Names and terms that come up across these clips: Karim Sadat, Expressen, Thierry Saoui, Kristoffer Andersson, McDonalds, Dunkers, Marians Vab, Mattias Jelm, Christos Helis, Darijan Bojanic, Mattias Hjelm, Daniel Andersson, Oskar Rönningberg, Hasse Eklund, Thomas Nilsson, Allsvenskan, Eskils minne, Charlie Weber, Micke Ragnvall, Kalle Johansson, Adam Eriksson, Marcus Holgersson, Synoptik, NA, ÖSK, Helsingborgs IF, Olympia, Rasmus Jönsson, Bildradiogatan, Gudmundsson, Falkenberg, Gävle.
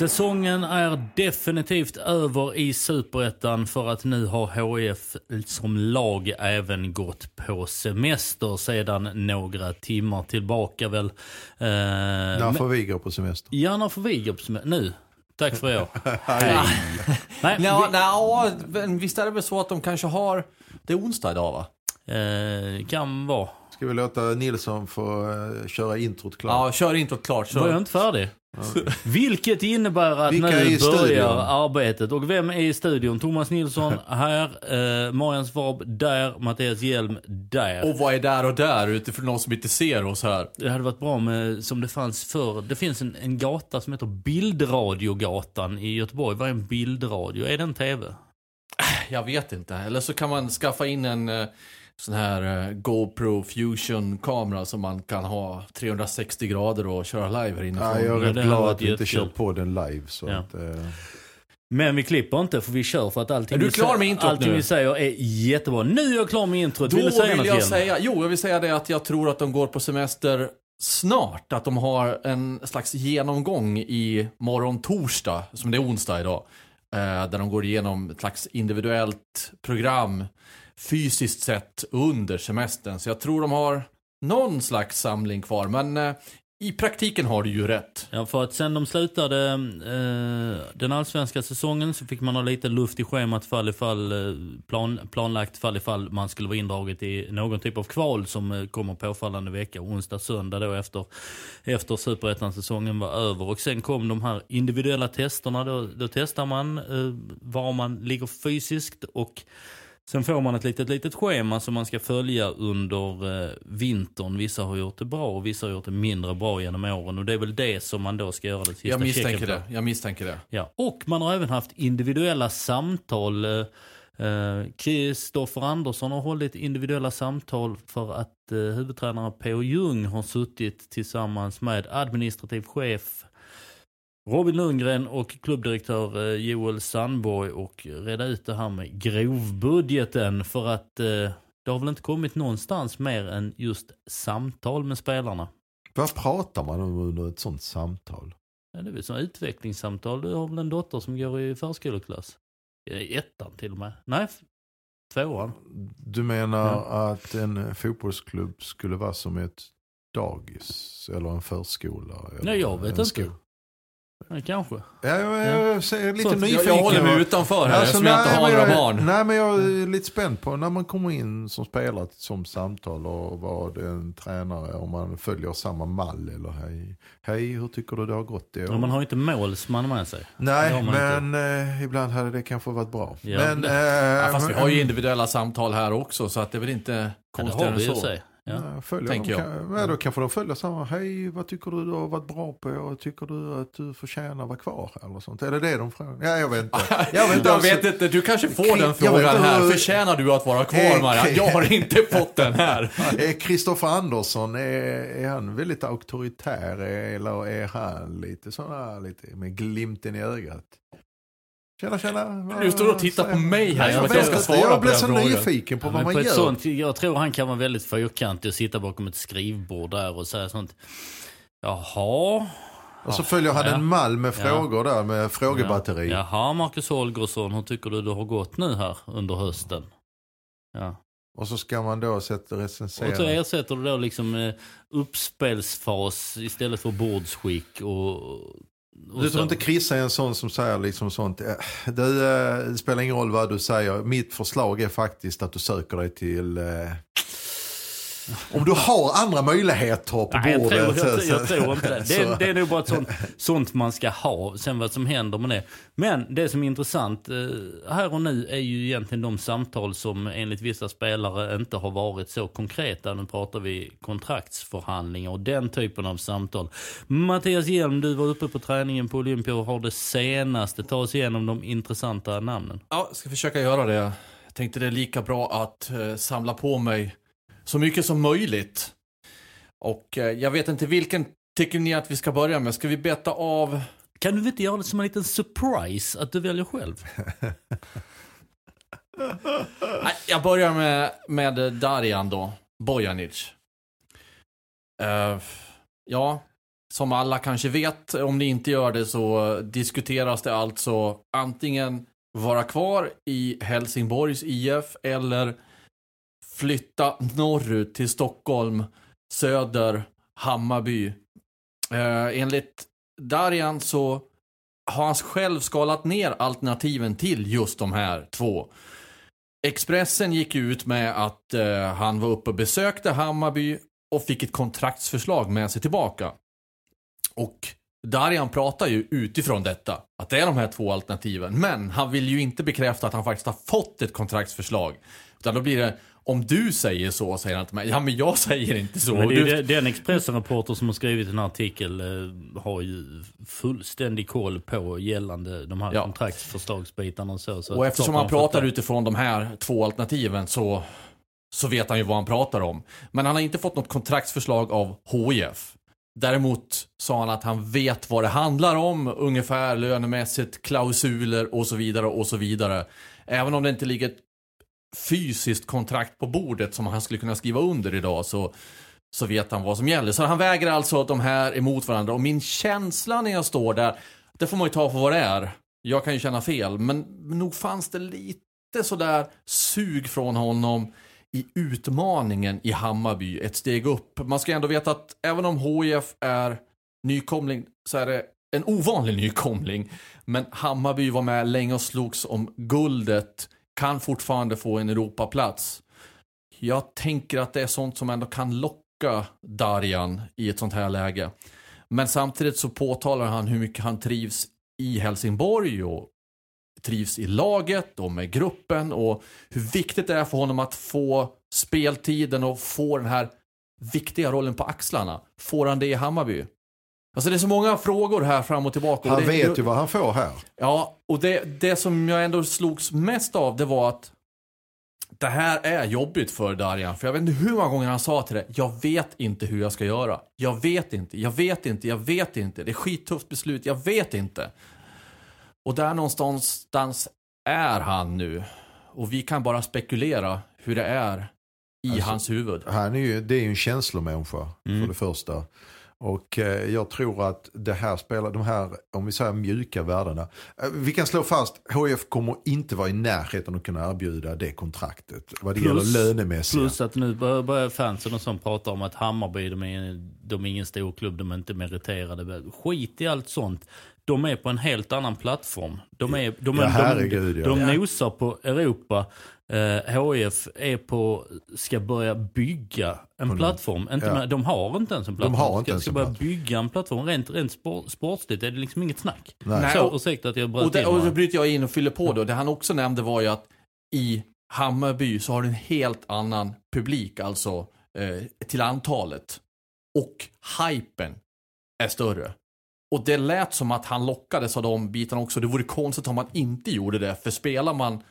Säsongen är definitivt över i Superettan, för att nu har HIF som lag även gått på semester sedan några timmar tillbaka väl. När får vi gå på semester? Ja, när får vi gå på semester? Nu. Tack för er. Nej, visst är det väl så att de kanske har det onsdag idag, va? Kan vara. Ska vi låta Nilsson få köra introt klart? Ja, kör introt klart. Var jag inte färdig? Okay. Vilket innebär att nu börjar studion arbetet. Och vem är i studion? Thomas Nilsson här, Marians Vab där, Mattias Jelm där. Och vad är där och där utifrån någon som inte ser oss här? Det hade varit bra med, som det fanns förr. Det finns en gata som heter Bildradiogatan i Göteborg. Vad är en bildradio? Är det en tv? Jag vet inte. Eller så kan man skaffa in en sån här GoPro Fusion kamera som man kan ha 360 grader och köra live här inne. Ja, jag är glad att vi inte kör på den live så att, Men vi klipper inte, för vi kör, för att allting vi säger är jättebra. Nu är jag klar med introt. Jag vill säga det att jag tror att de går på semester snart, att de har en slags genomgång i morgon torsdag, som det är onsdag idag, där de går igenom ett slags individuellt program fysiskt sett under semestern. Så jag tror de har någon slags samling kvar. Men i praktiken har du ju rätt. Ja, för att sen de slutade den allsvenska säsongen så fick man ha lite luft i schemat ifall man skulle vara indraget i någon typ av kval som kommer påfallande vecka, onsdag, söndag då efter Superettan-säsongen var över. Och sen kom de här individuella testerna. Då testar man var man ligger fysiskt, och sen får man ett litet schema som man ska följa under vintern. Vissa har gjort det bra och vissa har gjort det mindre bra genom åren. Och det är väl det som man då ska göra det sista. Jag misstänker det. Ja. Och man har även haft individuella samtal. Kristoffer Andersson har hållit individuella samtal för att huvudtränare P.O. Jung har suttit tillsammans med administrativ chef Robin Lundgren och klubbdirektör Joel Sandberg och reda ut det här med grovbudgeten, för att det har väl inte kommit någonstans mer än just samtal med spelarna. Vad pratar man om under ett sånt samtal? Ja, det är väl som utvecklingssamtal. Du har väl en dotter som går i förskoleklass? Ettan till och med. Nej, tvåan. Du menar att en fotbollsklubb skulle vara som ett dagis eller en förskola? Eller nej, jag vet inte. Kanske. Jag håller mig utanför här eftersom jag inte har några barn. Nej, men jag är lite spänd på när man kommer in som spelare som samtal och vad en tränare, om man följer samma mall eller hej hur tycker du det har gått det? Ja, man har inte målsman med sig. Nej, men ibland hade det kanske varit bra. Ja. Men fast vi har ju individuella samtal här också, så att det är väl inte konstigt än så. Ja, då kanske de följer samma. Hej, vad tycker du har varit bra på? Tycker du att du förtjänar vara kvar? Eller sånt. Är det det de frågar? Ja, jag vet inte. Du kanske får den frågan här. Förtjänar du att vara kvar, Marianne? Jag har inte fått den här. Kristoffer Andersson, är han väldigt auktoritär? Eller är han lite sådana, lite med glimten i ögat? Tjena. Nu står du och tittar på mig här. Jag blev så nyfiken på vad man gör. Jag tror han kan vara väldigt fyrkantig och sitta bakom ett skrivbord där och säga sånt. Jaha. Och så följer han en mall med frågor där, med frågebatteri. Jaha, Marcus Holgersson, hur tycker du har gått nu här under hösten? Ja. Och så ska man då recensera. Och så ersätter du då liksom uppspelsfas istället för bordsskick och Du tror inte Chris är en sån som säger liksom sånt, det spelar ingen roll vad du säger, mitt förslag är faktiskt att du söker dig till om du har andra möjligheter på bordet. Jag tror inte det. Det är nog bara sånt man ska ha. Sen vad som händer med det. Men det som är intressant här och nu är ju egentligen de samtal som enligt vissa spelare inte har varit så konkreta. Nu pratar vi kontraktsförhandlingar och den typen av samtal. Mattias Jelm, du var uppe på träningen på Olympia och har det senaste. Ta oss igenom de intressanta namnen. Ja, jag ska försöka göra det. Jag tänkte det är lika bra att samla på mig så mycket som möjligt. Och jag vet inte vilken tycker ni att vi ska börja med. Ska vi beta av... Kan du inte göra det som en liten surprise att du väljer själv? Jag börjar med Darijan då. Bojanic. Ja, som alla kanske vet. Om ni inte gör det så diskuteras det alltså antingen vara kvar i Helsingborgs IF eller... flytta norrut till Stockholm, söder, Hammarby. Enligt Darijan så har han själv skalat ner alternativen till just de här två. Expressen gick ut med att han var uppe och besökte Hammarby och fick ett kontraktsförslag med sig tillbaka. Och Darijan pratar ju utifrån detta, att det är de här två alternativen. Men han vill ju inte bekräfta att han faktiskt har fått ett kontraktsförslag. Utan då blir det... Om du säger så, säger han till mig. Ja, men jag säger inte så. Men den Expressen-rapporter som har skrivit en artikel har ju fullständig koll på gällande de här kontraktsförslagsbitarna. Och, så och eftersom han pratar utifrån de här två alternativen så vet han ju vad han pratar om. Men han har inte fått något kontraktsförslag av HIF. Däremot sa han att han vet vad det handlar om. Ungefär lönemässigt, klausuler och så vidare och så vidare. Även om det inte ligger... fysiskt kontrakt på bordet som han skulle kunna skriva under idag så vet han vad som gäller. Så han väger alltså de här emot varandra, och min känsla när jag står där, det får man ju ta för vad det är. Jag kan ju känna fel, men nog fanns det lite så där sug från honom i utmaningen i Hammarby, ett steg upp. Man ska ändå veta att även om HIF är nykomling så är det en ovanlig nykomling, men Hammarby var med länge och slogs om guldet, kan fortfarande få en Europaplats. Jag tänker att det är sånt som ändå kan locka Darijan i ett sånt här läge. Men samtidigt så påtalar han hur mycket han trivs i Helsingborg och trivs i laget och med gruppen, och hur viktigt det är för honom att få speltiden och få den här viktiga rollen på axlarna. Får han det i Hammarby? Alltså det är så många frågor här fram och tillbaka. Han vet ju vad han får här. Ja, och det som jag ändå slogs mest av, det var att det här är jobbigt för Darijan. För jag vet inte hur många gånger han sa till det. Jag vet inte hur jag ska göra. Jag vet inte. Det är skittufft beslut, jag vet inte. Och där någonstans är han nu. Och vi kan bara spekulera hur det är i hans huvud. Det är ju en känslomänniska för det första. Och jag tror att det här spelar, de här, om vi säger mjuka värdena, vi kan slå fast, HF kommer inte vara i närheten att kunna erbjuda det kontraktet, vad det gäller lönemässiga. Plus att nu börjar fansen och som pratar om att Hammarby, de är ingen stor klubb, de är inte meriterade. Skit i allt sånt. De är på en helt annan plattform. De nosar på Europa. HIF ska börja bygga en plattform. De har inte ens en plattform. De ska börja bygga en plattform. Rent sportsligt är det liksom inget snack. Nej. Så, och då bryter jag in och fyller på då. Det han också nämnde var ju att i Hammarby så har du en helt annan publik, alltså till antalet. Och hypen är större. Och det lät som att han lockades av de bitarna också. Det vore konstigt om man inte gjorde det. För spelar man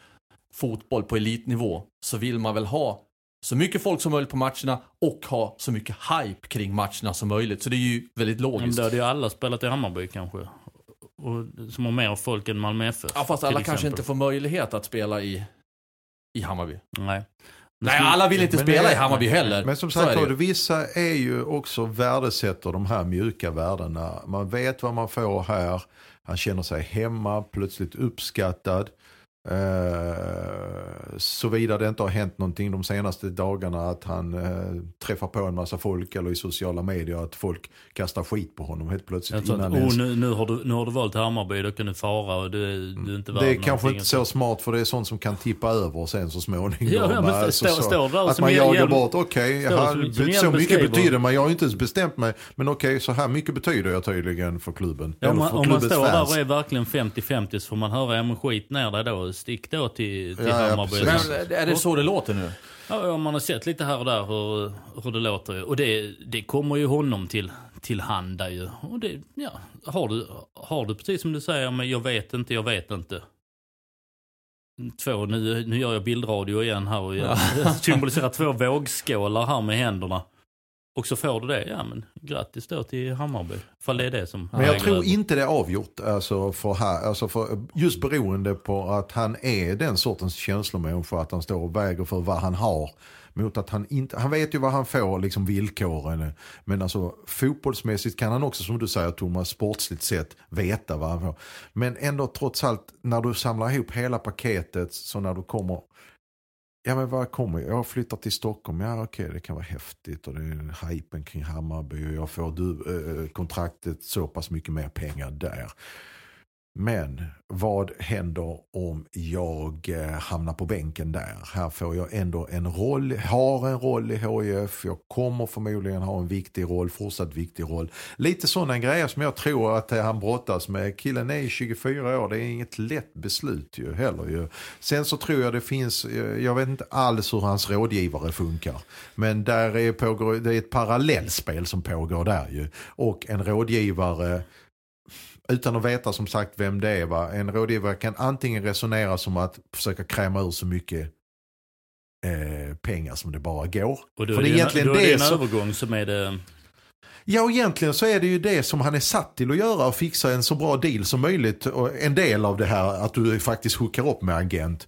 fotboll på elitnivå så vill man väl ha så mycket folk som möjligt på matcherna och ha så mycket hype kring matcherna som möjligt. Så det är ju väldigt logiskt. Men det är ju alla spelat i Hammarby kanske. Och som har mer folk än Malmö FF. Ja, fast alla kanske inte får möjlighet att spela i Hammarby. Nej. Nej, alla vill inte spela i Hammarby heller. Men som sagt, vissa är ju också värdesätter de här mjuka värdena. Man vet vad man får här. Han känner sig hemma, plötsligt uppskattad. Såvida det inte har hänt någonting de senaste dagarna att han träffar på en massa folk eller i sociala medier att folk kastar skit på honom helt plötsligt. Innan att, nu har du valt Hammarby, då kan du fara och du är inte värd. Det är kanske inte så smart, för det är sånt som kan tippa över sen så småningom. Att man jagar bort, så mycket betyder man, jag har inte ens bestämt mig, men okej, så här mycket betyder jag tydligen för klubben. Ja, eller för om man står fans. Där och är verkligen 50-50 så får man höra en skit ner dig då. Stick då till Hammarby. Men är det så det låter nu? Ja, man har sett lite här och där hur det låter. Och det kommer ju honom till handa ju. Och det, ja, har du precis som du säger, men jag vet inte. Nu gör jag bildradio igen här och symboliserar två vågskålar här med händerna. Och så får du det, ja men grattis då till Hammarby. För det är det som... Men jag tror inte det är avgjort för just beroende på att han är den sortens känslomänniska, att han står och väger för vad han har mot att han vet ju vad han får, liksom villkoren, men alltså fotbollsmässigt kan han också, som du säger Thomas, sportsligt sett veta vad han får. Men ändå trots allt, när du samlar ihop hela paketet, så när du kommer... Ja, men var kommer jag? Jag flyttar till Stockholm. Ja, okej, det kan vara häftigt. Och det är hypen kring Hammarby. Och jag får kontraktet, så pass mycket mer pengar där. Men vad händer om jag hamnar på bänken där? Här får jag ändå en roll i HIF. Jag kommer förmodligen ha en fortsatt viktig roll. Lite sådana grejer som jag tror att han brottas med. Killen är 24 år, det är inget lätt beslut ju heller ju. Sen så tror jag det finns, jag vet inte alls hur hans rådgivare funkar. Men där det är ett parallellspel som pågår där ju. Och en rådgivare... Utan att veta som sagt vem det är. Va? En rådgivare kan antingen resonera som att försöka kräma ur så mycket pengar som det bara går. Och då är det en övergång som är det... Ja, och egentligen så är det ju det som han är satt till att göra, och fixa en så bra deal som möjligt. Och en del av det här att du faktiskt hookar upp med agent.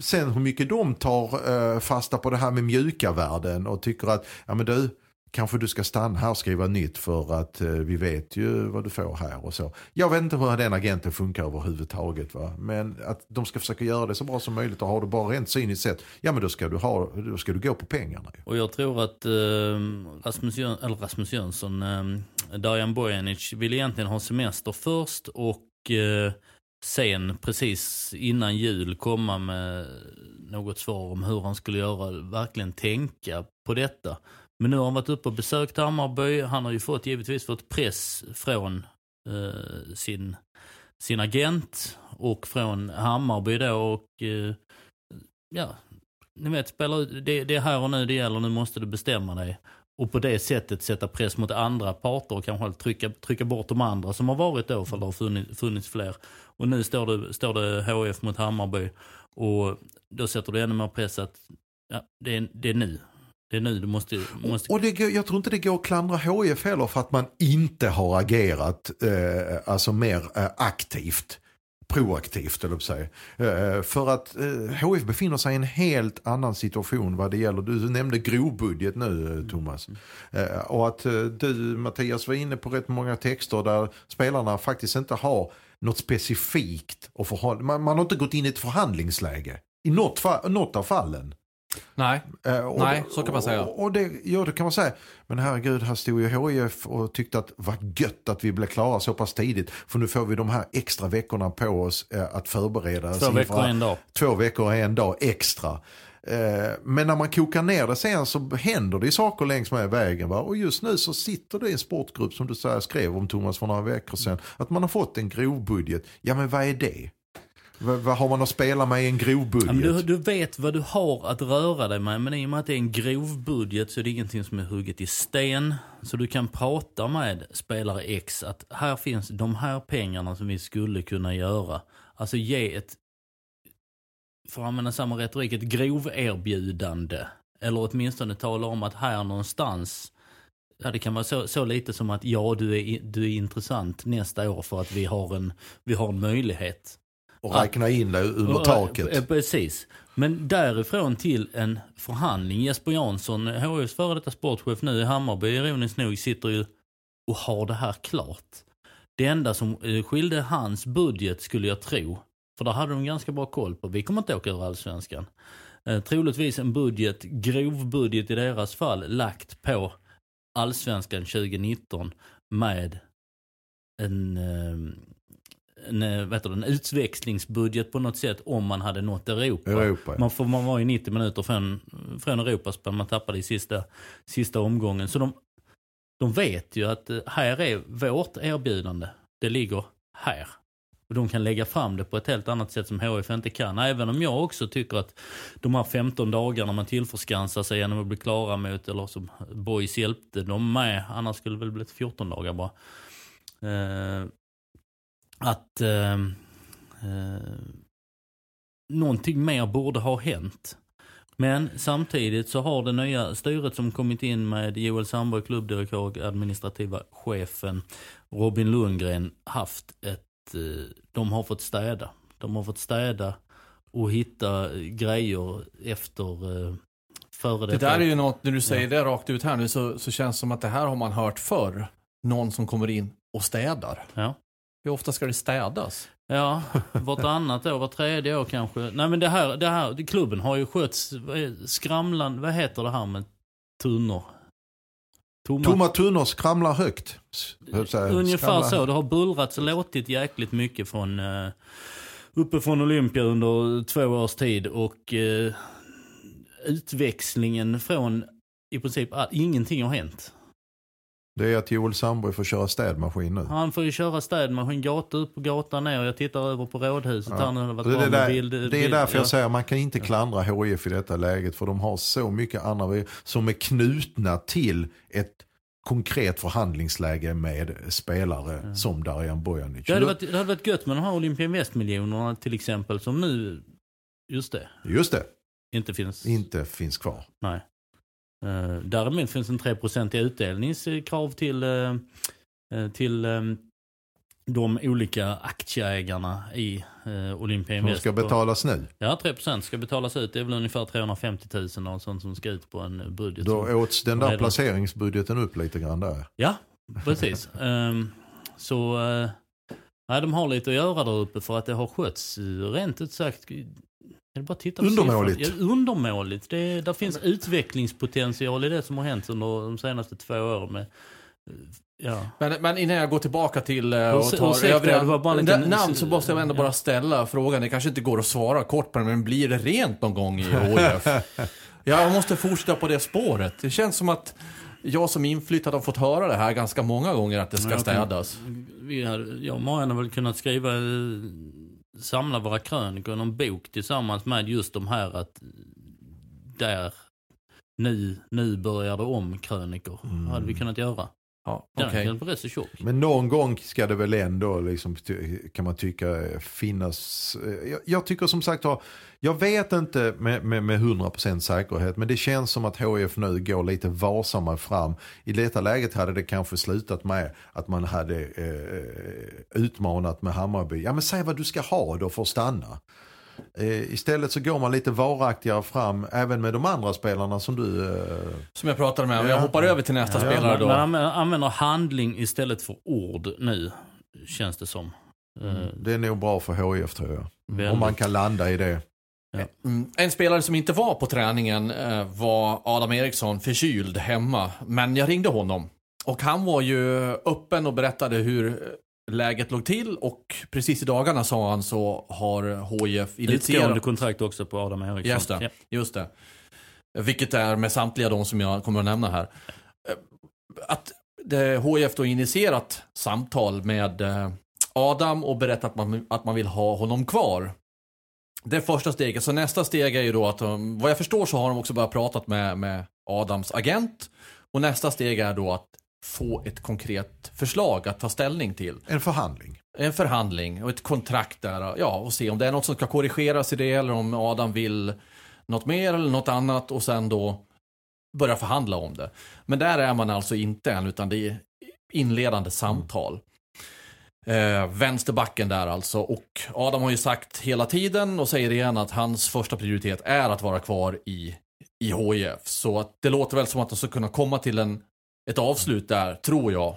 Sen hur mycket de tar fasta på det här med mjuka värden och tycker att ja men du... Kanske du ska stanna här och skriva nytt för att vi vet ju vad du får här och så. Jag vet inte hur den agenten funkar överhuvudtaget, va? Men att de ska försöka göra det så bra som möjligt, och har du bara rent cyniskt sett, ja men då ska du gå på pengarna. Och jag tror att Rasmus Jönsson, Darijan Bojanic vill egentligen ha semester först och sen precis innan jul komma med något svar om hur han skulle göra, verkligen tänka på detta. Men nu har han varit uppe och besökt Hammarby. Han har ju givetvis fått press från sin agent och från Hammarby då. Och ni vet, det är här och nu det gäller. Nu måste du bestämma dig. Och på det sättet sätta press mot andra parter och kanske trycka bort de andra som har varit då, för det har funnits fler. Och nu står det HF mot Hammarby, och då sätter du ännu mer press att ja, det är nu. Det är nu, du måste... Och jag tror inte det går att klandra HIF heller för att man inte har agerat mer aktivt, proaktivt eller så. För att HIF befinner sig i en helt annan situation vad det gäller. Du nämnde grovbudget nu, Thomas. Och att du, Mattias, var inne på rätt många texter där spelarna faktiskt inte har något specifikt att förhålla. Man har inte gått in i ett förhandlingsläge i något av fallen. Nej, så kan man säga. Det kan man säga. Men herregud, här stod ju HIF och tyckte att vad gött att vi blev klara så pass tidigt. För nu får vi de här extra veckorna på oss att förbereda. 2 veckor och en dag extra. Men när man kokar ner det sen så händer det saker längs med vägen, va? Och just nu så sitter det i en sportgrupp, som du skrev om Thomas för några veckor sedan, att man har fått en grovbudget. Ja, men vad är det? Vad har man att spela med i en grovbudget? Du vet vad du har att röra dig med, men i och med att det är en grovbudget så är det ingenting som är hugget i sten. Så du kan prata med spelare X att här finns de här pengarna som vi skulle kunna göra. Alltså ge ett, för att använda samma retorik, ett groverbjudande. Eller åtminstone tala om att här någonstans... Ja, det kan vara så lite som att ja, du är intressant nästa år för att vi har en möjlighet. Och räkna in det under taket. Precis. Men därifrån till en förhandling. Jesper Jansson, HIFs före detta sportchef nu i Hammarby, ironiskt nog sitter ju och har det här klart. Det enda som skilde hans budget, skulle jag tro, För där hade de ganska bra koll på. Vi kommer inte åka över Allsvenskan. Troligtvis en budget, grov budget i deras fall, lagt på Allsvenskan 2019 med en utväxlingsbudget på något sätt om man hade nått Europa. Man var ju 90 minuter från Europa, men man tappade i sista omgången. Så de vet ju att här är vårt erbjudande. Det ligger här. Och de kan lägga fram det på ett helt annat sätt som HF inte kan. Även om jag också tycker att de här 15 dagarna man tillförskansar sig genom att bli klara mot, eller som Boys hjälpte dem med, annars skulle det väl bli 14 dagar bara. Någonting mer borde ha hänt. Men samtidigt så har det nya styret som kommit in med Joel Sandberg, klubbdirektör, och administrativa chefen Robin Lundgren haft de har fått städa. De har fått städa och hitta grejer efter före det. Det där är ju något, när du säger det rakt ut här nu, så känns som att det här har man hört förr. Någon som kommer in och städar. Ja. Hur ofta ska det städas? Ja, vartannat år, vart tredje år kanske. Nej, men det här klubben har ju sköts skramlan, vad heter det här med tunnor? Tomma tunnor skramlar högt. Ungefär skramlar. Så, det har bullrats och låtit jäkligt mycket från uppe från Olympia under 2 års tid, och utväxlingen från i princip ingenting har hänt. Det är att Joel Sandberg får köra städmaskin nu. Han får ju köra städmaskin, gata upp och gata ner. Jag tittar över på rådhuset. Ja. Det är därför jag säger att man kan inte klandra HF i detta läget. För de har så mycket andra som är knutna till ett konkret förhandlingsläge med spelare som Darijan Bojanic. Det hade varit gött med de här Olympia Invest-miljonerna till exempel, som nu just det. Inte finns kvar. Nej. Däremot finns en 3% utdelningskrav till de olika aktieägarna i Olympia Invest. Som ska betalas nu? Ja, 3% ska betalas ut. Det är väl ungefär 350 000 och sånt som ska ut på en budget. Då åts den där placeringsbudgeten upp lite grann där. Ja, precis. De har lite att göra där uppe, för att det har skötts rent ut sagt... Undermåligt. Där finns utvecklingspotential i det som har hänt under de senaste 2 åren. Men innan jag går tillbaka till och tar övriga namn, så måste jag ändå bara ställa frågan. Det kanske inte går att svara kort på den, men blir det rent någon gång i HF? Jag måste fortsätta på det spåret. Det känns som att jag som inflyttad har fått höra det här ganska många gånger, att det ska städas. Jag och Marianne har väl kunnat skriva... samla våra krönikor i någon bok tillsammans med just de här, att där nu börjar det om krönikor. Hade vi kunnat göra. Ja, okay. Så men någon gång ska det väl ändå liksom, kan man tycka, finnas. Jag tycker som sagt, jag vet inte med 100% säkerhet, men det känns som att HF nu går lite varsammare fram. I detta läget hade det kanske slutat med att man hade utmanat med Hammarby. Ja, men säg vad du ska ha då för att stanna. Istället så går man lite varaktigare fram även med de andra spelarna som du... Som jag pratade med. Jag hoppar över till nästa spelare då. Man använder handling istället för ord nu, känns det som. Det är nog bra för HF, tror jag. Väldigt. Om man kan landa i det. Ja. En spelare som inte var på träningen var Adam Eriksson, förkyld hemma. Men jag ringde honom. Och han var ju öppen och berättade hur... läget låg till, och precis i dagarna, sa han, så har HIF initierat kontrakt också på Adam Eriksson. Just det. Vilket är med samtliga de som jag kommer att nämna här. Att HIF då initierat samtal med Adam och berättat att man vill ha honom kvar. Det är första steget. Så nästa steg är ju då att de, vad jag förstår, så har de också bara pratat med Adams agent, och nästa steg är då att få ett konkret förslag att ta ställning till. En förhandling och ett kontrakt där, och se om det är något som ska korrigeras i det, eller om Adam vill något mer eller något annat, och sen då börja förhandla om det. Men där är man alltså inte än, utan det är inledande samtal. Vänsterbacken där alltså, och Adam har ju sagt hela tiden och säger igen att hans första prioritet är att vara kvar i HIF. Så att det låter väl som att de ska kunna komma till ett avslut där, tror jag.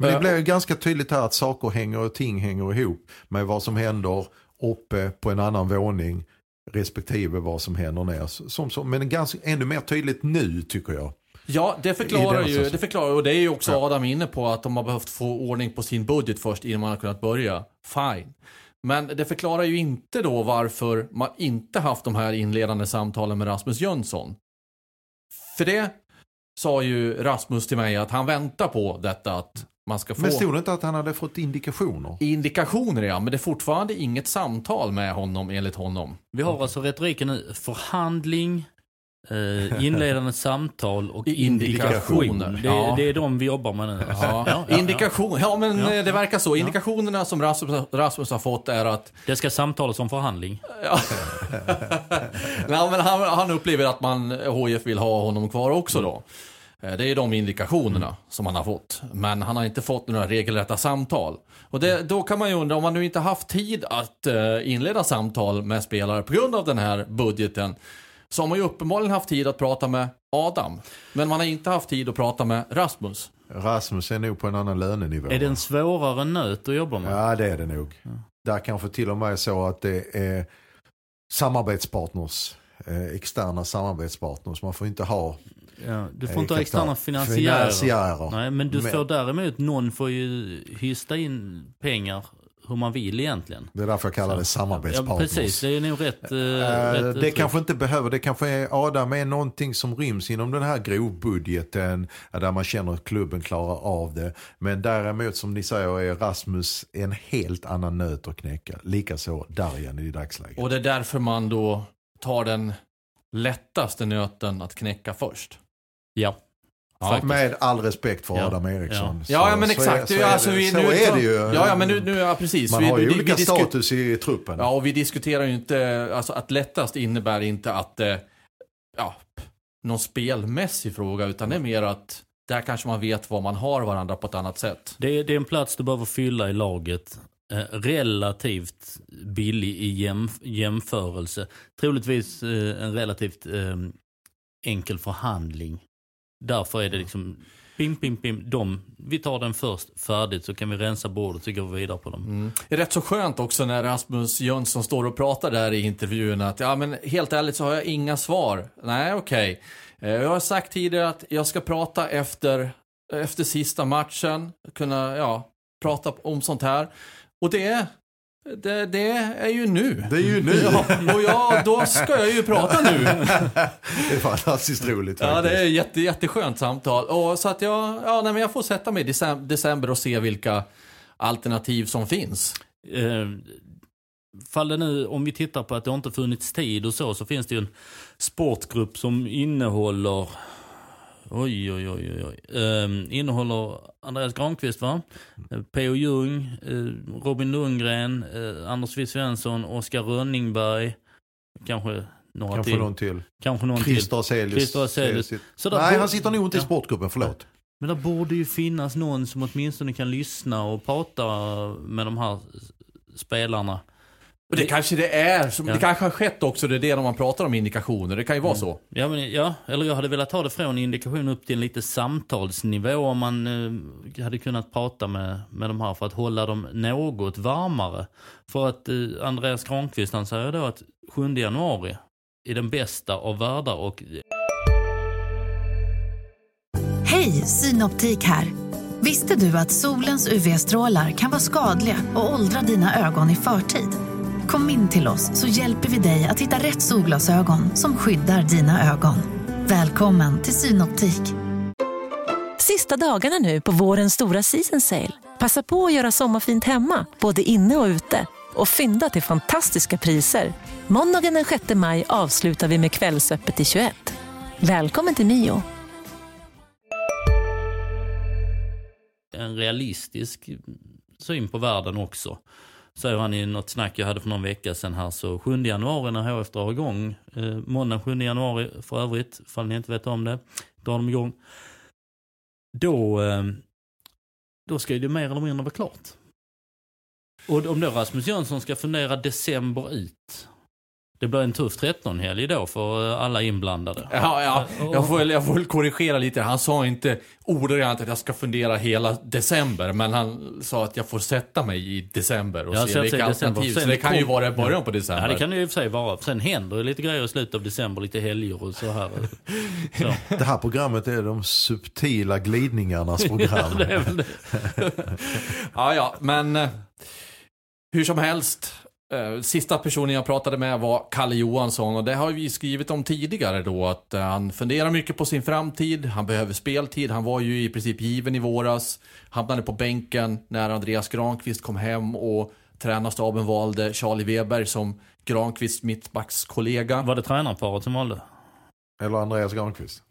Men det blir ju ganska tydligt här att saker hänger och ting hänger ihop med vad som händer uppe på en annan våning respektive vad som händer ner. Men ganska, ännu mer tydligt nu tycker jag. Ja, det förklarar, och det är ju också Adam inne på, att de har behövt få ordning på sin budget först innan man har kunnat börja. Fine. Men det förklarar ju inte då varför man inte haft de här inledande samtalen med Rasmus Jönsson. För det sa ju Rasmus till mig att han väntar på detta att man ska få... Men stod det inte att han hade fått indikationer? Indikationer, ja, men det är fortfarande inget samtal med honom enligt honom. Vi har alltså retoriken nu, förhandling... inledande samtal och indikationer. Det är de vi jobbar med nu. Indikationer, det verkar så. Indikationerna som Rasmus har fått är att det ska samtalas om förhandling. Nej, men han upplever att HF vill ha honom kvar också då. Det är de indikationerna som han har fått. Men han har inte fått några regelrätta samtal. Och då kan man ju undra, om man nu inte haft tid att inleda samtal med spelare på grund av den här budgeten, så har man ju uppenbarligen haft tid att prata med Adam. Men man har inte haft tid att prata med Rasmus. Rasmus är nog på en annan lönenivå. Är det en svårare nöt att jobba med? Ja, det är det nog. Ja. Där kanske till och med så att det är samarbetspartners. Externa samarbetspartners. Man får inte ha... Ja, du får inte ha externa finansiärer. Nej, men du får däremot... Någon får ju hysta in pengar... hur man vill egentligen. Det är därför jag kallar det samarbetspartners. Ja, precis, det är nog rätt... det kanske inte behöver, det kanske är Adam är någonting som ryms inom den här grovbudgeten där man känner att klubben klarar av det. Men däremot som ni säger är Rasmus en helt annan nöt att knäcka. Likaså Darijan i dagsläget. Och det är därför man då tar den lättaste nöten att knäcka först. Ja. Ja, med all respekt för Adam Eriksson. Ja, men exakt. Så är det ju. Ja, men nu, precis. Man har ju olika status i truppen. Ja, och vi diskuterar ju inte... Alltså, att lättast innebär inte att... någon spelmässig fråga, utan det är mer att där kanske man vet vad man har varandra på ett annat sätt. Det är en plats du behöver fylla i laget. Relativt billig i jämförelse. Troligtvis en relativt enkel förhandling. Därför är det liksom pim, vi tar den först, färdigt, så kan vi rensa bordet och gå vidare på dem. Det är rätt så skönt också när Rasmus Jönsson står och pratar där i intervjun att helt ärligt så har jag inga svar. Nej, okej. Jag har sagt tidigare att jag ska prata efter sista matchen, kunna prata om sånt här. Och det är ju nu. Det är ju nu. Ja, och då ska jag ju prata nu. Det är fantastiskt roligt. Ja, det är jätteskönt samtal. Och så att jag får sätta mig i december och se vilka alternativ som finns. Faller nu, om vi tittar på att det inte funnits tid och så finns det ju en sportgrupp som innehåller innehåller Andreas Granqvist, va? P.O. Jung, Robin Lundgren, Anders Svensson, Oskar Rönningberg, kanske några till. Kanske någon Christos Helis. Han sitter nog inte i sportgruppen, förlåt. Men där borde ju finnas någon som åtminstone kan lyssna och prata med de här spelarna. Och det kanske det är, som det kanske har skett också, det är det när man pratar om indikationer, det kan ju vara så. Ja, men, eller jag hade velat ta det från indikation upp till en lite samtalsnivå om man hade kunnat prata med de här för att hålla dem något varmare. För att Andreas Granqvist, han säger då att 7 januari är den bästa av världar och... Hej, Synoptik här! Visste du att solens UV-strålar kan vara skadliga och åldra dina ögon i förtid? Kom in till oss så hjälper vi dig att hitta rätt solglasögon som skyddar dina ögon. Välkommen till Synoptik. Sista dagarna nu på vårens stora season sale. Passa på att göra sommarfint hemma, både inne och ute. Och fynda till fantastiska priser. Måndagen den 6 maj avslutar vi med Kvällsöppet till 21. Välkommen till Mio. En realistisk syn på världen också. Säger han i något snack jag hade för någon vecka sedan här, så 7 januari när HF drar igång, måndag 7 januari för övrigt, ifall ni inte vet om det, drar de igång. Då ska ju det mer eller mindre vara klart. Och om då Rasmus Jönsson ska fundera december ut, Det blir en tuff 13-helg då för alla inblandade. Ja. Jag får korrigera lite. Han sa inte ordagrant att jag ska fundera hela december, men han sa att jag får sätta mig i december och se vilka alternativ. Så det kan ju vara i början på december. Ja, det kan ju i och för sig vara. Sen händer det lite grejer i slutet av december, lite helger och så här. Så. Det här programmet är de subtila glidningarnas program. Ja, det är väl det. ja, men hur som helst. Sista personen jag pratade med var Kalle Johansson, och det har vi skrivit om tidigare då, att han funderar mycket på sin framtid, han behöver speltid, han var ju i princip given i våras, hamnade på bänken när Andreas Granqvist kom hem och tränarstaben valde Charlie Weber som Granqvists mittbackskollega. Var det tränarparet som valde? Eller Andreas Granqvist?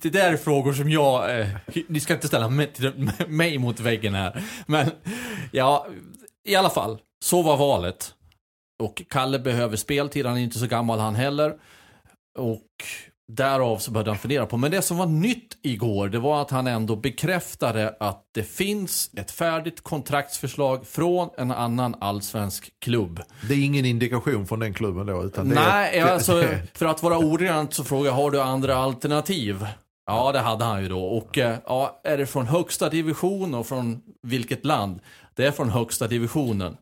Det där är frågor som jag ni ska inte ställa mig mot väggen här, men ja, i alla fall så var valet, och Kalle behöver speltid, han är inte så gammal han heller, och därav så började han fundera på. Men det som var nytt igår, det var att han ändå bekräftade att det finns ett färdigt kontraktsförslag från en annan allsvensk klubb. Det är ingen indikation från den klubben då? Utan det alltså, för att vara ordagrant så frågar jag, har du andra alternativ? Ja, det hade han ju då. Och ja, är det från högsta division och från vilket land? Det är från högsta divisionen.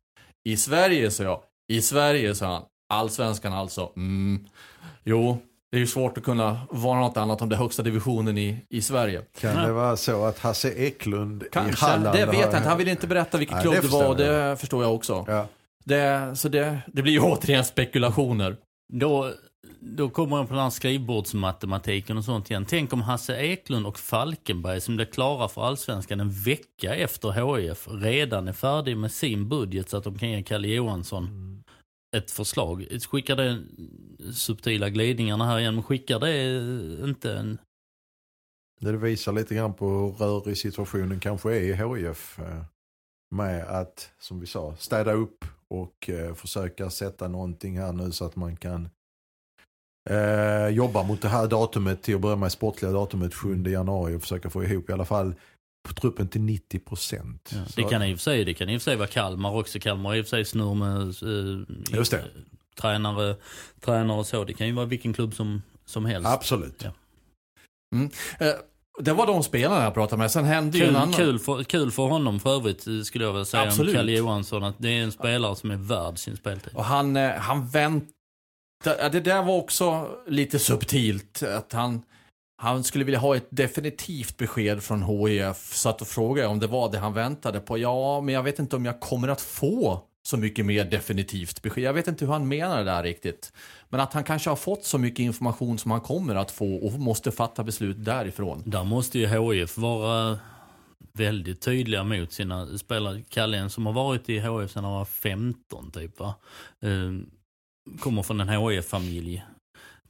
I Sverige, sa jag. I Sverige, sa han. Allsvenskan alltså. Jo. Det är ju svårt att kunna vara något annat om det högsta divisionen i Sverige. Kan det vara så att Hasse Eklund kanske, i Halland... Det vet jag inte. Han ville inte berätta vilken klubb det var. Det förstår jag också. Ja. Så det blir ju återigen spekulationer. Då kommer man på den här skrivbordsmatematiken och sånt igen. Tänk om Hasse Eklund och Falkenberg, som blev klara för allsvenskan en vecka efter HIF, redan är färdig med sin budget så att de kan ge Kalle Johansson... ett förslag. Skickar det subtila glidningarna här igen, men skickar det inte en... Det visar lite grann på hur rörig situationen kanske är i HIF, med att, som vi sa, städa upp och försöka sätta någonting här nu så att man kan jobba mot det här datumet, till att börja med sportliga datumet 7 januari och försöka få ihop i alla fall på truppen till 90%. Ja, det kan i och för sig, vara Kalmar också. Kalmar i och för sig snur med just det. Tränare och så. Det kan ju vara vilken klubb som helst. Absolut. Ja. Det var de spelarna jag pratade med. Sen hände ju en annan. Kul för honom för övrigt, skulle jag vilja säga. Absolut. Om Kalle Johansson, att det är en spelare som är värd sin speltid. Och han väntar. Det där var också lite subtilt, att han skulle vilja ha ett definitivt besked från HIF, så att fråga om det var det han väntade på. Ja, men jag vet inte om jag kommer att få så mycket mer definitivt besked. Jag vet inte hur han menar det där riktigt. Men att han kanske har fått så mycket information som han kommer att få och måste fatta beslut därifrån. Där måste ju HIF vara väldigt tydliga mot sina spelare. Kalle, som har varit i HIF sedan han var 15 typ, va? Kommer från en HIF-familj.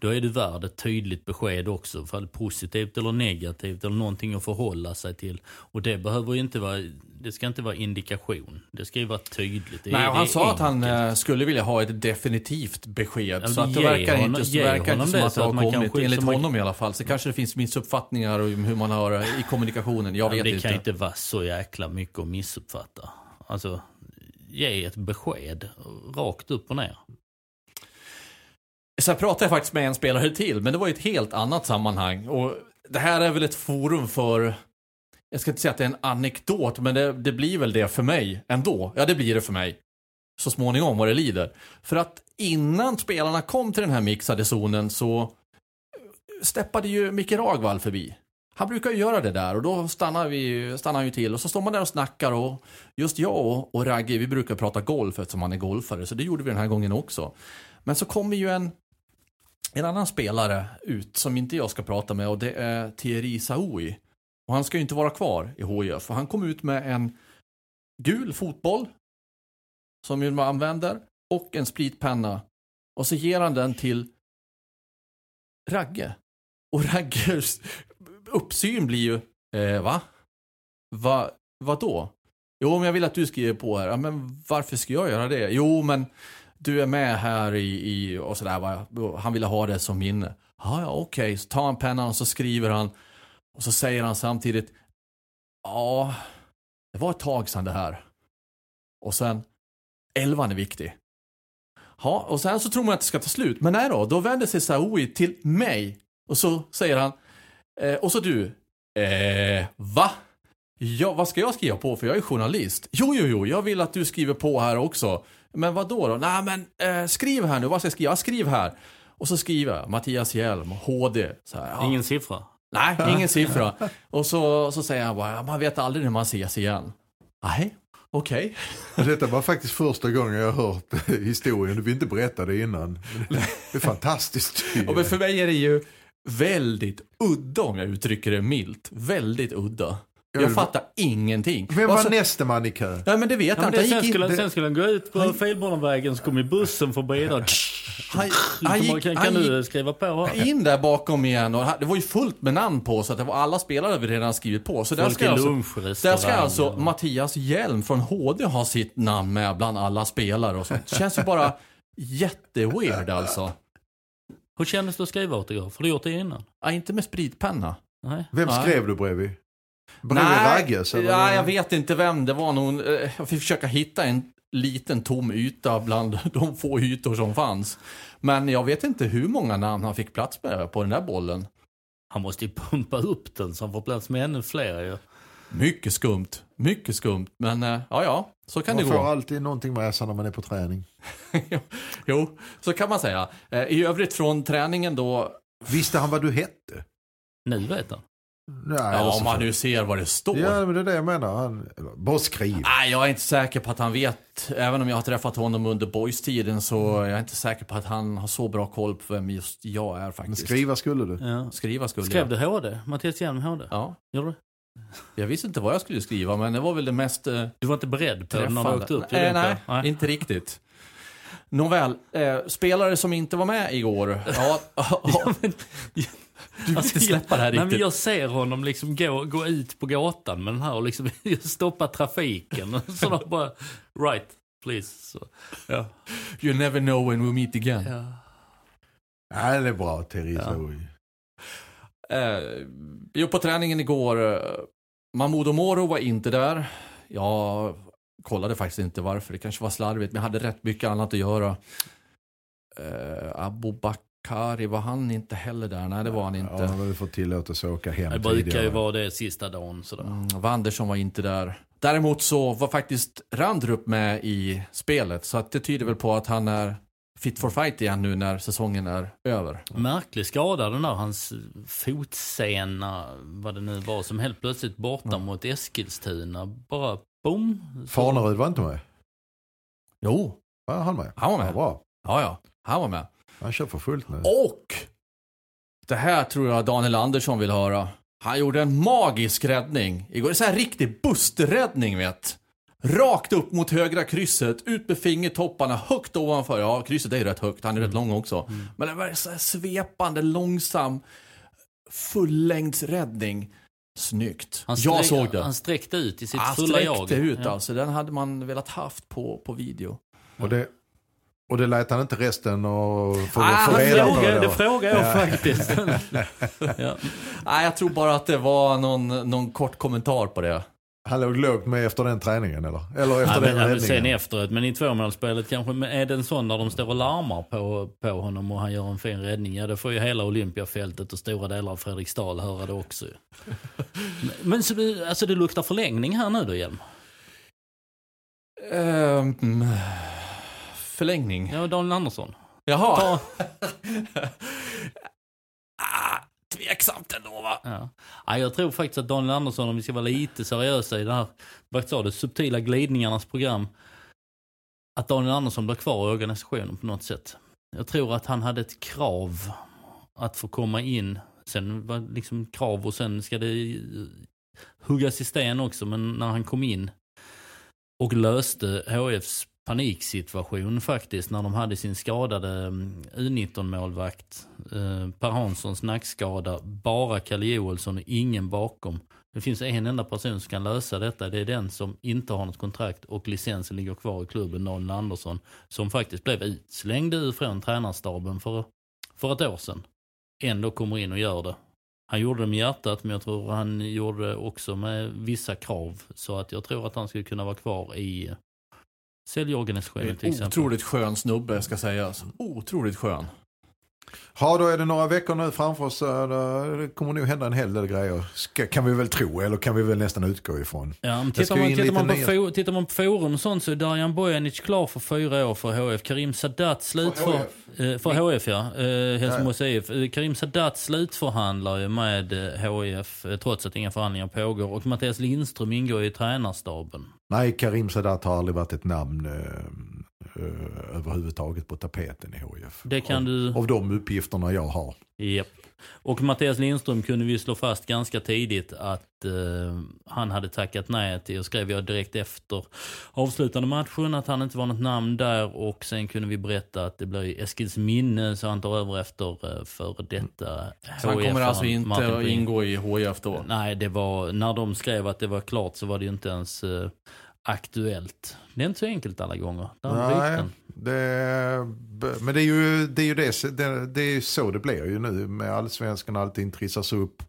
Då är det värd ett tydligt besked också, för positivt eller negativt eller någonting att förhålla sig till. Och det behöver ju inte vara, det ska inte vara indikation. Det ska ju vara tydligt. Nej, han sa enkelt. Att han skulle vilja ha ett definitivt besked. Ja, så att det verkar inte som att det har kommit, enligt honom i alla fall. Så kanske det finns missuppfattningar om hur man hör i kommunikationen. Jag vet inte. Det kan inte vara så jäkla mycket att missuppfatta. Alltså, ge ett besked rakt upp och ner. Så jag pratade faktiskt med en spelare till, men det var ju ett helt annat sammanhang. Och det här är väl ett forum för, jag ska inte säga att det är en anekdot, men det blir väl det för mig ändå. Ja, det blir det för mig så småningom vad det lider. För att innan spelarna kom till den här mixade zonen så steppade ju Micke Ragnvall förbi. Han brukar ju göra det där, och då stannar ju till. Och så står man där och snackar, och just jag och Ragge, vi brukar prata golf eftersom han är golfare. Så det gjorde vi den här gången också. Men så kommer ju en annan spelare ut som inte jag ska prata med, och det är Thierry Saoui. Och han ska ju inte vara kvar i HIF, för han kom ut med en gul fotboll som man använder och en spritpenna, och så ger han den till Ragge. Och Ragges uppsyn blir ju vad då? Jo, men jag vill att du skriver på här. Ja, men varför ska jag göra det? Jo, men du är med här i och sådär. Han ville ha det som minne. Ja, okej. Så tar han pennan och så skriver han. Och så säger han samtidigt. Ja, det var ett tag sedan det här. Och sen. 11 är viktig. Ja, och sen så tror man att det ska ta slut. Men nej då, då vänder sig Saoui till mig. Och så säger han, och så du, va? Ja, vad ska jag skriva på? För jag är journalist. Jo, jag vill att du skriver på här också. Men vad då? Nej, men skriv här nu. Vad ska jag skriva? Skriv här. Och så skriver jag Mattias Jelm, HD. Så här, ja. Ingen siffra? Nej, ingen siffra. Och så säger han bara, man vet aldrig när man ses igen. Nej, okej. Okay. Detta var faktiskt första gången jag hört historien. Du vill inte berätta det innan. Det är fantastiskt. Ja, men för mig är det ju väldigt udda, om jag uttrycker det milt. Väldigt udda. Jag fattar ingenting. Men var nästa man i kö? Nej, men det vet jag inte. Sen skulle han gå ut på felbananvägen, så kom i bussen för bredare. Kan du skriva på? In där bakom igen. Och det var ju fullt med namn på, så att det var alla spelare vi redan skrivit på. Så där ska alltså Mattias Hjelm från HD ha sitt namn med bland alla spelare. Och sånt. Det känns ju bara jätteweird alltså. Hur kändes det att skriva autograf? Har du gjort det innan? Ja, inte med spritpenna. Nej. Vem skrev du bredvid? Nej, jag vet inte vem det var. Någon, jag fick försöka hitta en liten tom yta bland de få ytor som fanns. Men jag vet inte hur många namn han fick plats med på den där bollen. Han måste ju pumpa upp den så han får plats med ännu fler. Ja. Mycket skumt. Men ja, så kan man det gå. Man får alltid någonting med sig när man är på träning. Jo, så kan man säga. I övrigt från träningen då... Visste han vad du hette? Nu vet han. Nej, ja, om man nu ser vad det står. Ja, men det är det jag menar. Han bara skriver. Nej, jag är inte säker på att han vet. Även om jag har träffat honom under boys-tiden, så jag är inte säker på att han har så bra koll på vem just jag är faktiskt. Men skriva skulle du? Ja. Skrev du HD? Mattias Hjelm HD? Ja. Gör du? Jag visste inte vad jag skulle skriva, men det var väl det mest... Du var inte beredd på det när han åkte upp? Nej, inte riktigt. Nåväl, spelare som inte var med igår. Ja, men... Du vill inte släppa det här riktigt. Nej, men jag ser honom liksom gå ut på gatan med den här och liksom stoppa trafiken. Så de bara, right, please. Så, ja. You never know when we meet again. Ja. Nej, det är bra, Therese. Ja. Jo, på träningen igår, Mahmoud Omoro var inte där. Jag kollade faktiskt inte varför. Det kanske var slarvigt, men jag hade rätt mycket annat att göra. Abubak. Kari, var han inte heller där? Nej, det var han inte. Ja, han hade fått tillåtelse att åka hem tidigare. Det brukar ju vara det sista dagen. Andersson var inte där. Däremot så var faktiskt Randrup med i spelet. Så att det tyder väl på att han är fit for fight igen nu när säsongen är över. Märklig skada den där. Hans fotsena, vad det nu var, som helt plötsligt borta mot Eskilstuna. Bara boom. Farnerud var inte med? Jo. Ja, han var med. Han var med. Ja, han var med. Han kör för fullt nu. Och det här tror jag Daniel Andersson vill höra. Han gjorde en magisk räddning igår. Det är så här riktig busträddning, vet. Rakt upp mot högra krysset. Ut med fingertopparna högt ovanför. Ja, krysset är rätt högt. Han är rätt lång också. Men det var så här svepande, långsam fullängdsräddning. Snyggt. Jag såg det. Han sträckte ut i sitt fulla jag. Han sträckte ut, alltså. Den hade man velat haft på video. Och det lät han inte resten och få reda på det. Det frågar jag faktiskt. Nej, jag tror bara att det var någon kort kommentar på det. Han låg lågt med efter den träningen, eller efter den räddningen. Sen efteråt, men i tvåmålsspelet kanske. Men är det en sån där de står och larmar på honom och han gör en fin räddning? Ja, det får ju hela Olympiafältet och stora delar av Fredriksdal höra det också. Men så det luktar förlängning här nu då, Hjelm? Förlängning. Ja, Daniel Andersson. Jaha. Tveksamt ändå, va? Ja. Ja, jag tror faktiskt att Daniel Andersson, om vi ska vara lite seriösa i det här, vad sa du, subtila glidningarnas program, att Daniel Andersson blir kvar i organisationen på något sätt. Jag tror att han hade ett krav att få komma in. Sen var liksom krav och sen ska det huggas i sten också, men när han kom in och löste HFs paniksituation faktiskt, när de hade sin skadade U19-målvakt, Per Hanssons nackskada, bara Kalle Johansson och ingen bakom. Det finns en enda person som kan lösa detta. Det är den som inte har något kontrakt och licensen ligger kvar i klubben, Daniel Andersson, som faktiskt blev utslängd ifrån tränarstaben för ett år sedan. Ändå kommer in och gör det. Han gjorde det med hjärtat, men jag tror han gjorde det också med vissa krav, så att jag tror att han skulle kunna vara kvar i säljer organisationen till exempel. Otroligt skön snubbe ska sägas. Otroligt skön. Ja, då är det några veckor nu framför oss. Det kommer nog hända en hel del grejer. Kan vi väl tro, eller kan vi väl nästan utgå ifrån. Ja, tittar man på forum och sånt, så är Darijan Bojanic klar för 4 år för HF. Karim Sadat slutförhandlar Helsingborgs IF. Karim Sadat slutförhandlar ju med HF trots att inga förhandlingar pågår. Och Mattias Lindström ingår i tränarstaben. Nej, Karim Sadat har aldrig varit ett namn överhuvudtaget på tapeten i HF. Det kan du... Av de uppgifterna jag har. Yep. Och Mattias Lindström kunde vi slå fast ganska tidigt att han hade tackat nej till, och skrev jag direkt efter avslutande matchen att han inte var något namn där, och sen kunde vi berätta att det blir Eskils minne så han tar över efter för detta HF. Så han kommer alltså inte att ingå i HF då? Nej, det var, när de skrev att det var klart så var det inte ens... aktuellt. Det är inte så enkelt alla gånger. Nej, men det är ju så det blir ju nu med Allsvenskan, allting trissas upp.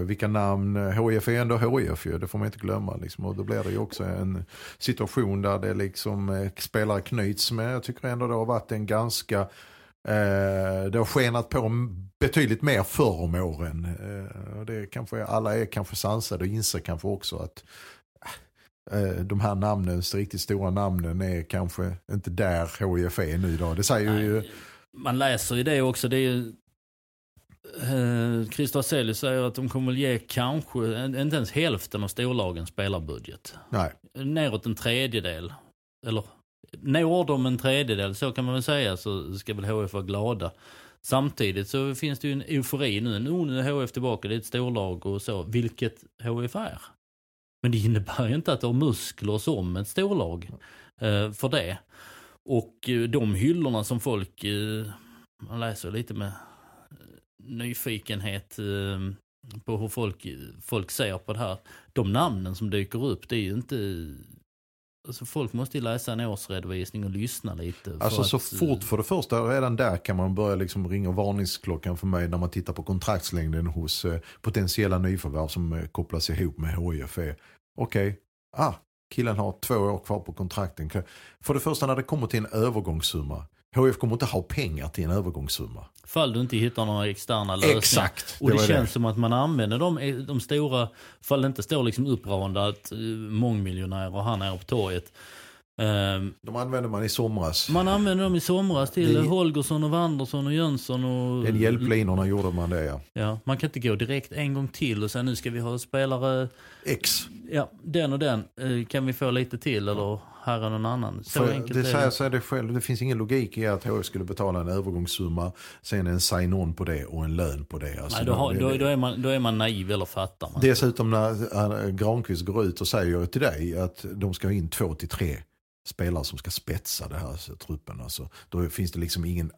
Vilka namn, HIF är ändå HIF, det får man inte glömma liksom. Och då blir det ju också en situation där det liksom spelare knyts med. Jag tycker ändå det har varit en ganska det har skenat på betydligt mer förr om åren. Det kanske alla är kanske sansade och inser kanske också att de här namnen, de riktigt stora namnen är kanske inte där HIF är nu idag. Det säger ju... Man läser ju det också. Det är ju... Christos Helis säger att de kommer att ge kanske inte ens hälften av storlagens spelarbudget. Nej. Neråt en tredjedel. Eller når de en tredjedel, så kan man väl säga, så ska väl HIF vara glada. Samtidigt så finns det ju en eufori nu. Nu är HIF tillbaka, det är ett storlag och så. Vilket HIF är. Men det innebär ju inte att de har muskler som ett storlag för det. Och de hyllorna som folk, man läser lite med nyfikenhet på hur folk ser på det här. De namnen som dyker upp, det är ju inte... Alltså folk måste ju läsa en årsredovisning och lyssna lite. Alltså så fort för det första, redan där kan man börja liksom ringa varningsklockan för mig när man tittar på kontraktslängden hos potentiella nyförvärv som kopplas ihop med HIF. Okej. Killen har 2 år kvar på kontrakten. För det första när det kommer till en övergångssumma. HIF kommer inte ha pengar till en övergångssumma. Fall du inte hittar några externa lösningar. Exakt. Och det känns som att man använder de stora, fall det inte står liksom uppravandat mångmiljonärer och han är på torget. De använder man i somras. Man använder dem i somras till Holgersson och Andersson och Jönsson. Och en hjälplinorna gjorde man det, ja. Ja. Man kan inte gå direkt en gång till och säga nu ska vi ha spelare X. Ja, den och den. Kan vi få lite till eller här är någon annan? Så enkelt det säger sig det själv. Det finns ingen logik i att HF skulle betala en övergångssumma, sen en sign-on på det och en lön på det. Alltså, nej, då är man naiv eller fattar man. Dessutom när Granqvist går ut och säger till dig att de ska ha in 2 till 3 spelare som ska spetsa det här så, truppen. Alltså, då finns det liksom ingen...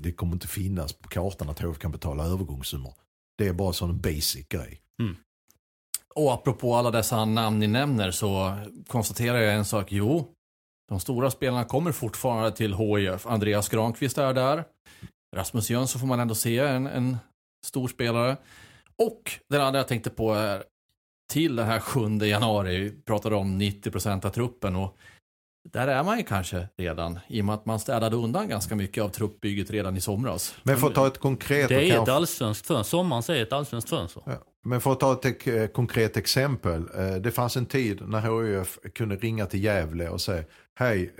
Det kommer inte finnas på kartan att HF kan betala övergångssummor. Det är bara sån en basic grej. Mm. Och apropå alla dessa namn ni nämner så konstaterar jag en sak. Jo, de stora spelarna kommer fortfarande till HIF. Andreas Granqvist är där. Rasmus Jönsson får man ändå se, en stor spelare. Och den andra jag tänkte på är till den här 7 januari pratade om 90% av truppen och där är man ju kanske redan i och med att man städade undan ganska mycket av truppbygget redan i somras. Men för att ta ett konkret... Det är ett allsvenskt fönster. Sommaren säger ett allsvenskt fönster. Ja. Men för att ta ett konkret exempel. Det fanns en tid när HIF kunde ringa till Gävle och säga hej,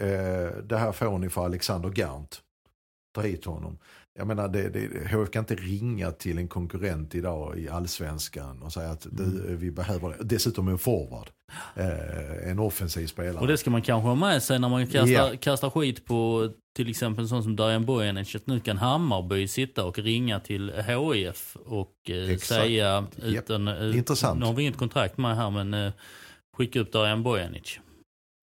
det här får ni för Alexander Gant. Ta hit honom. Jag menar, HF kan inte ringa till en konkurrent idag i Allsvenskan och säga att vi behöver det. Dessutom en forward. En offensiv spelare. Och det ska man kanske ha med sig när man kastar skit på till exempel sån som Darijan Bojanic. Nu kan Hammarby sitta och ringa till HF och säga utan... Intressant. Nu har vi inget kontrakt med här, men skicka upp Darijan Bojanic.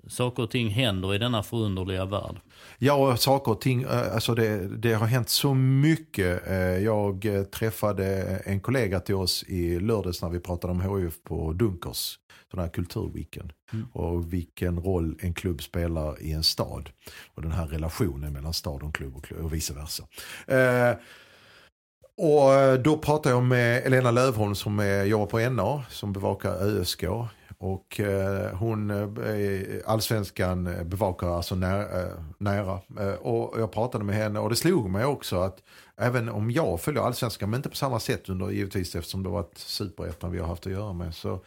Saker och ting händer i denna förunderliga värld. Ja, saker och ting, alltså det har hänt så mycket. Jag träffade en kollega till oss i lördags när vi pratade om HIF på Dunkers, den här kulturweekend. Och vilken roll en klubb spelar i en stad. Och den här relationen mellan stad och klubb och vice versa. Och då pratade jag med Elena Lövholm som jobbar på NA, som bevakar ÖSK. Och hon Allsvenskan bevakar alltså nära. Och jag pratade med henne och det slog mig också att även om jag följer Allsvenskan, men inte på samma sätt under, givetvis eftersom det var ett Superettan vi har haft att göra med, så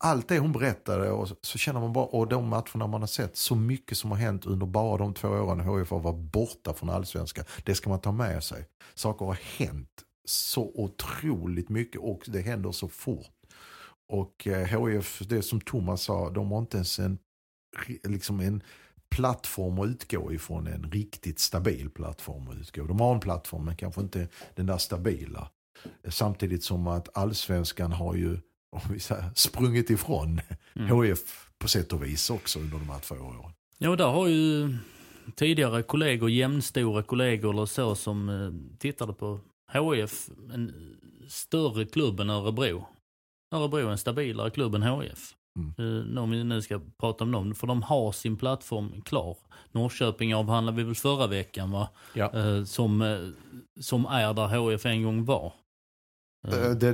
allt det hon berättade, och så känner man bara, och de matcherna man har sett, så mycket som har hänt under bara de 2 åren HIF var borta från Allsvenskan, det ska man ta med sig. Saker har hänt så otroligt mycket och det händer så fort. Och HIF, det som Thomas sa, de har inte ens en plattform att utgå ifrån, en riktigt stabil plattform att utgå. De har en plattform men kanske inte den där stabila. Samtidigt som att Allsvenskan har ju, om vi säger, sprungit ifrån HIF på sätt och vis också under de här 2 åren. Ja, där har ju tidigare kollegor, jämnstora kollegor eller så, som tittade på HIF, en större klubb än Örebro. Örebro är en stabilare klubb än HIF. Om vi nu ska prata om dem, för de har sin plattform klar. Norrköping avhandlade vi väl förra veckan, va? Ja. Som är där HIF en gång var.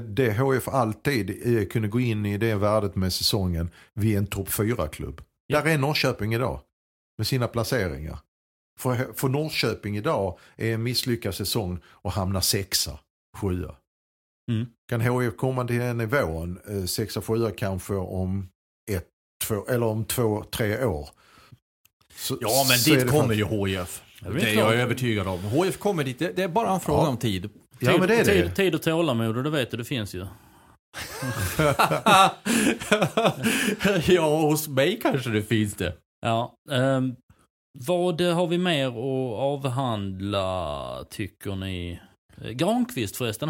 Det HIF alltid kunde gå in i det värdet med säsongen vid en topp 4-klubb. Ja. Där är Norrköping idag med sina placeringar. För Norrköping idag är en misslyckad säsong och hamnar 6:a, 7:a. Mm. Kan HIF komma till den nivån 6-7 kanske om 1-2 eller om 2-3 år? Så, ja, men dit kommer ju HIF. Det är jag övertygad om. HIF kommer dit, det är bara en fråga om tid. Ja, men det är det. Tid och tålamod, och det vet du, det finns ju. Ja, hos mig kanske det finns det. Ja, vad har vi mer att avhandla, tycker ni? Granqvist förresten,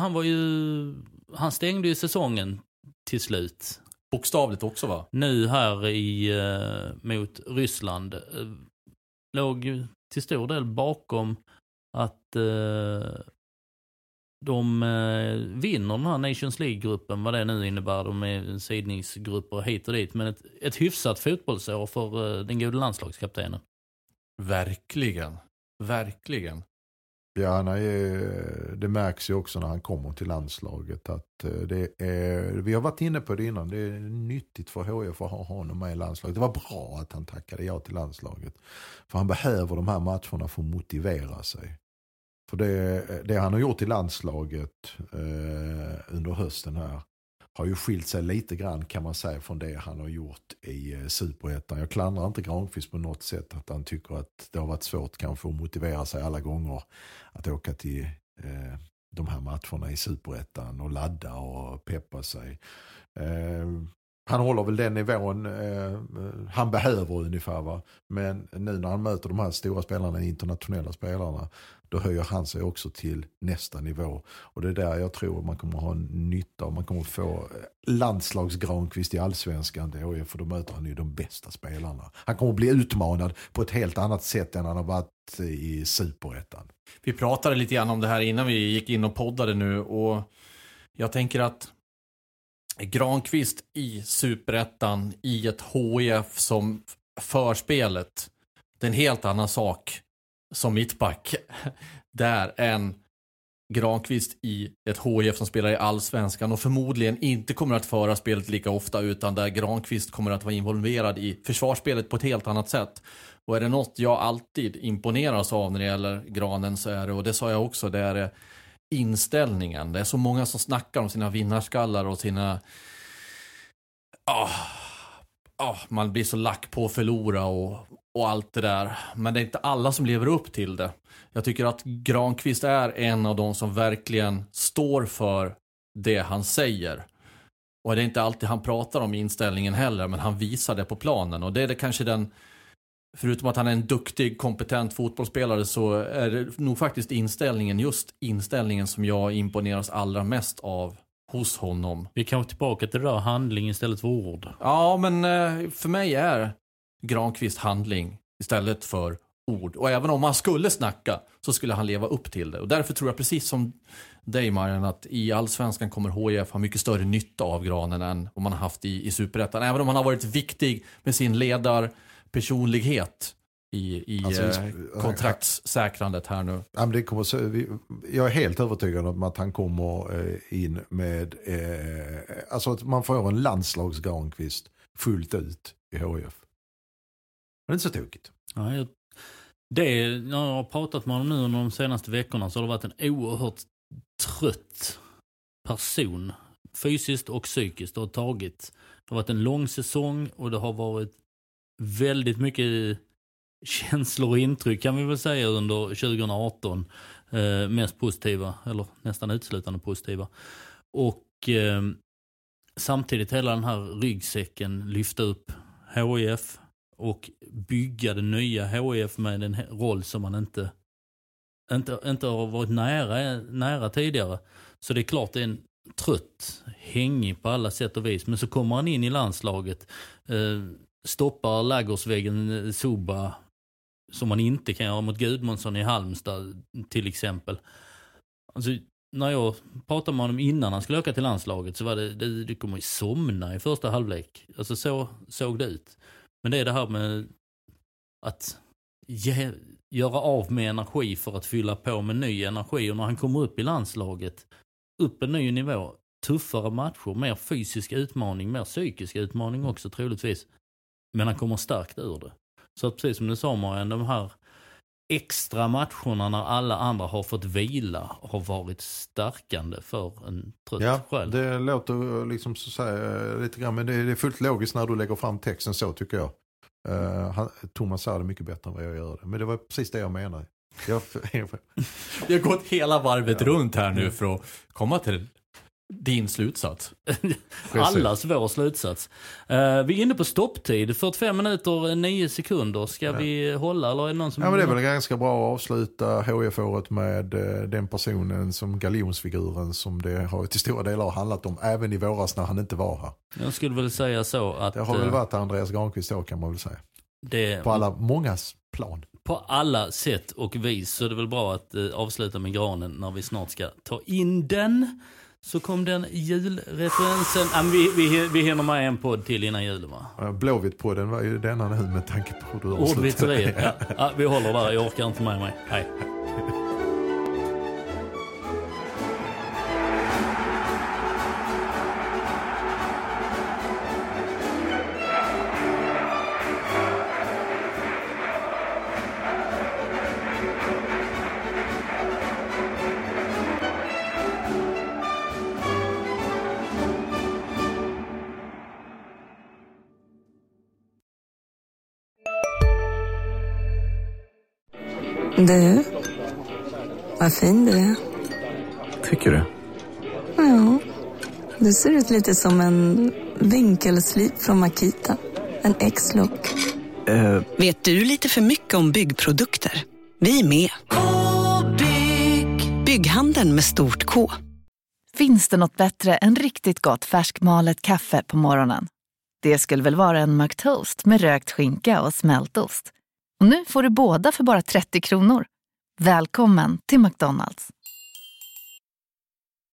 han stängde ju säsongen till slut. Bokstavligt också, va? Nu här mot Ryssland. Låg ju till stor del bakom att de vinner den här Nations League-gruppen, vad det nu innebär. De är sidningsgrupper hit och dit. Men ett hyfsat fotbollsår för den gode landslagskaptenen. Verkligen, verkligen. Ja, nej, det märks ju också när han kommer till landslaget att vi har varit inne på det innan, det är nyttigt för HIF att ha honom med i landslaget. Det var bra att han tackade ja till landslaget, för han behöver de här matcherna för att motivera sig. För det han har gjort i landslaget under hösten här har ju skilt sig lite grann, kan man säga, från det han har gjort i Superettan. Jag klandrar inte Granqvist på något sätt, att han tycker att det har varit svårt kanske att motivera sig alla gånger att åka till de här matcherna i Superettan och ladda och peppa sig. Han håller väl den nivån han behöver ungefär, va? Men nu när han möter de här stora spelarna, internationella spelarna, då höjer han sig också till nästa nivå. Och det är där jag tror man kommer ha nytta, och man kommer få landslagsgranqvist i Allsvenskan då, för då möter han ju de bästa spelarna. Han kommer bli utmanad på ett helt annat sätt än han har varit i Superettan. Vi pratade lite grann om det här innan vi gick in och poddade nu, och jag tänker att Granqvist i Superettan i ett HIF som förspelet, det är en helt annan sak som mittback där än Granqvist i ett HIF som spelar i Allsvenskan och förmodligen inte kommer att föra spelet lika ofta, utan där Granqvist kommer att vara involverad i försvarsspelet på ett helt annat sätt. Och är det något jag alltid imponeras av när det gäller Granen, så är det, och det sa jag också, det är inställningen. Det är så många som snackar om sina vinnarskallar och sina man blir så lack på att förlora och allt det där. Men det är inte alla som lever upp till det. Jag tycker att Granqvist är en av de som verkligen står för det han säger. Och det är inte alltid han pratar om inställningen heller, men han visar det på planen. Och det är det kanske förutom att han är en duktig, kompetent fotbollsspelare, så är det nog faktiskt inställningen som jag imponeras allra mest av hos honom. Vi kan gå tillbaka till det där, handling istället för ord. Ja, men för mig är Granqvist handling istället för ord. Och även om han skulle snacka så skulle han leva upp till det. Och därför tror jag precis som dig, Marian, att i Allsvenskan kommer HIF ha mycket större nytta av Granen än om man har haft i Superettan. Även om han har varit viktig med sin ledarpersonlighet i alltså, kontraktssäkrandet här nu. Ja, men det kommer, jag är helt övertygad om att han kommer in med alltså att man får en landslags Granqvist fullt ut i HF. Men det är inte så tokigt. Ja, jag har pratat med honom nu under de senaste veckorna, så har det varit en oerhört trött person fysiskt och psykiskt och tagit. Det har varit en lång säsong och det har varit väldigt mycket känslor och intryck, kan vi väl säga, under 2018. Mest positiva, eller nästan utslutande positiva. Och samtidigt hela den här ryggsäcken lyfta upp HIF och bygga det nya HIF med en roll som man inte har varit nära tidigare. Så det är klart det är en trött, hängig på alla sätt och vis. Men så kommer han in i landslaget, stoppar Lagersvägen Soba som man inte kan göra mot Gudmundsson i Halmstad till exempel. Alltså, när jag pratade med honom innan han skulle åka till landslaget så var det kommer ju somna i första halvlek. Alltså så såg det ut. Men det är det här med att göra av med energi för att fylla på med ny energi. Och när han kommer upp i landslaget, upp en ny nivå, tuffare matcher, mer fysisk utmaning, mer psykisk utmaning också troligtvis. Men han kommer starkt ur det. Så precis som du sa, Marian, de här extra matcherna när alla andra har fått vila har varit stärkande för en trött själv. Det låter liksom så säga lite grann, men det är fullt logiskt när du lägger fram texten så, tycker jag. Thomas sa det mycket bättre än vad jag gör det. Men det var precis det jag menade. Vi har gått hela varvet runt här nu för att komma till din slutsats. Allas vår slutsats. Vi är inne på stopptid. 45 minuter, 9 sekunder. Ska vi hålla? Eller är det någon som... Ja, men det är väl ganska bra att avsluta HF-året med den personen som galjonsfiguren som det har till stora delar handlat om även i våras när han inte var här. Jag skulle väl säga så att... Det har väl varit Andreas Granqvist då, kan man väl säga. Det... På mångas plan. På alla sätt och vis. Så det är väl bra att avsluta med granen när vi snart ska ta in den. Så kom den julreferensen. Vi hinner med en podd till innan julen, va? Blåvitt på den var ju denna nu med tanke på hur du avslutade. Vi håller där, jag orkar inte med mig. Hej. Du, vad fin du är. Tycker du? Ja, du ser ut lite som en vinkelslip från Makita. En X-look. Vet du lite för mycket om byggprodukter? Vi är med. Bygghandeln med stort K. Finns det något bättre än riktigt gott färskmalet kaffe på morgonen? Det skulle väl vara en McToast med rökt skinka och smältost. Och nu får du båda för bara 30 kronor. Välkommen till McDonalds.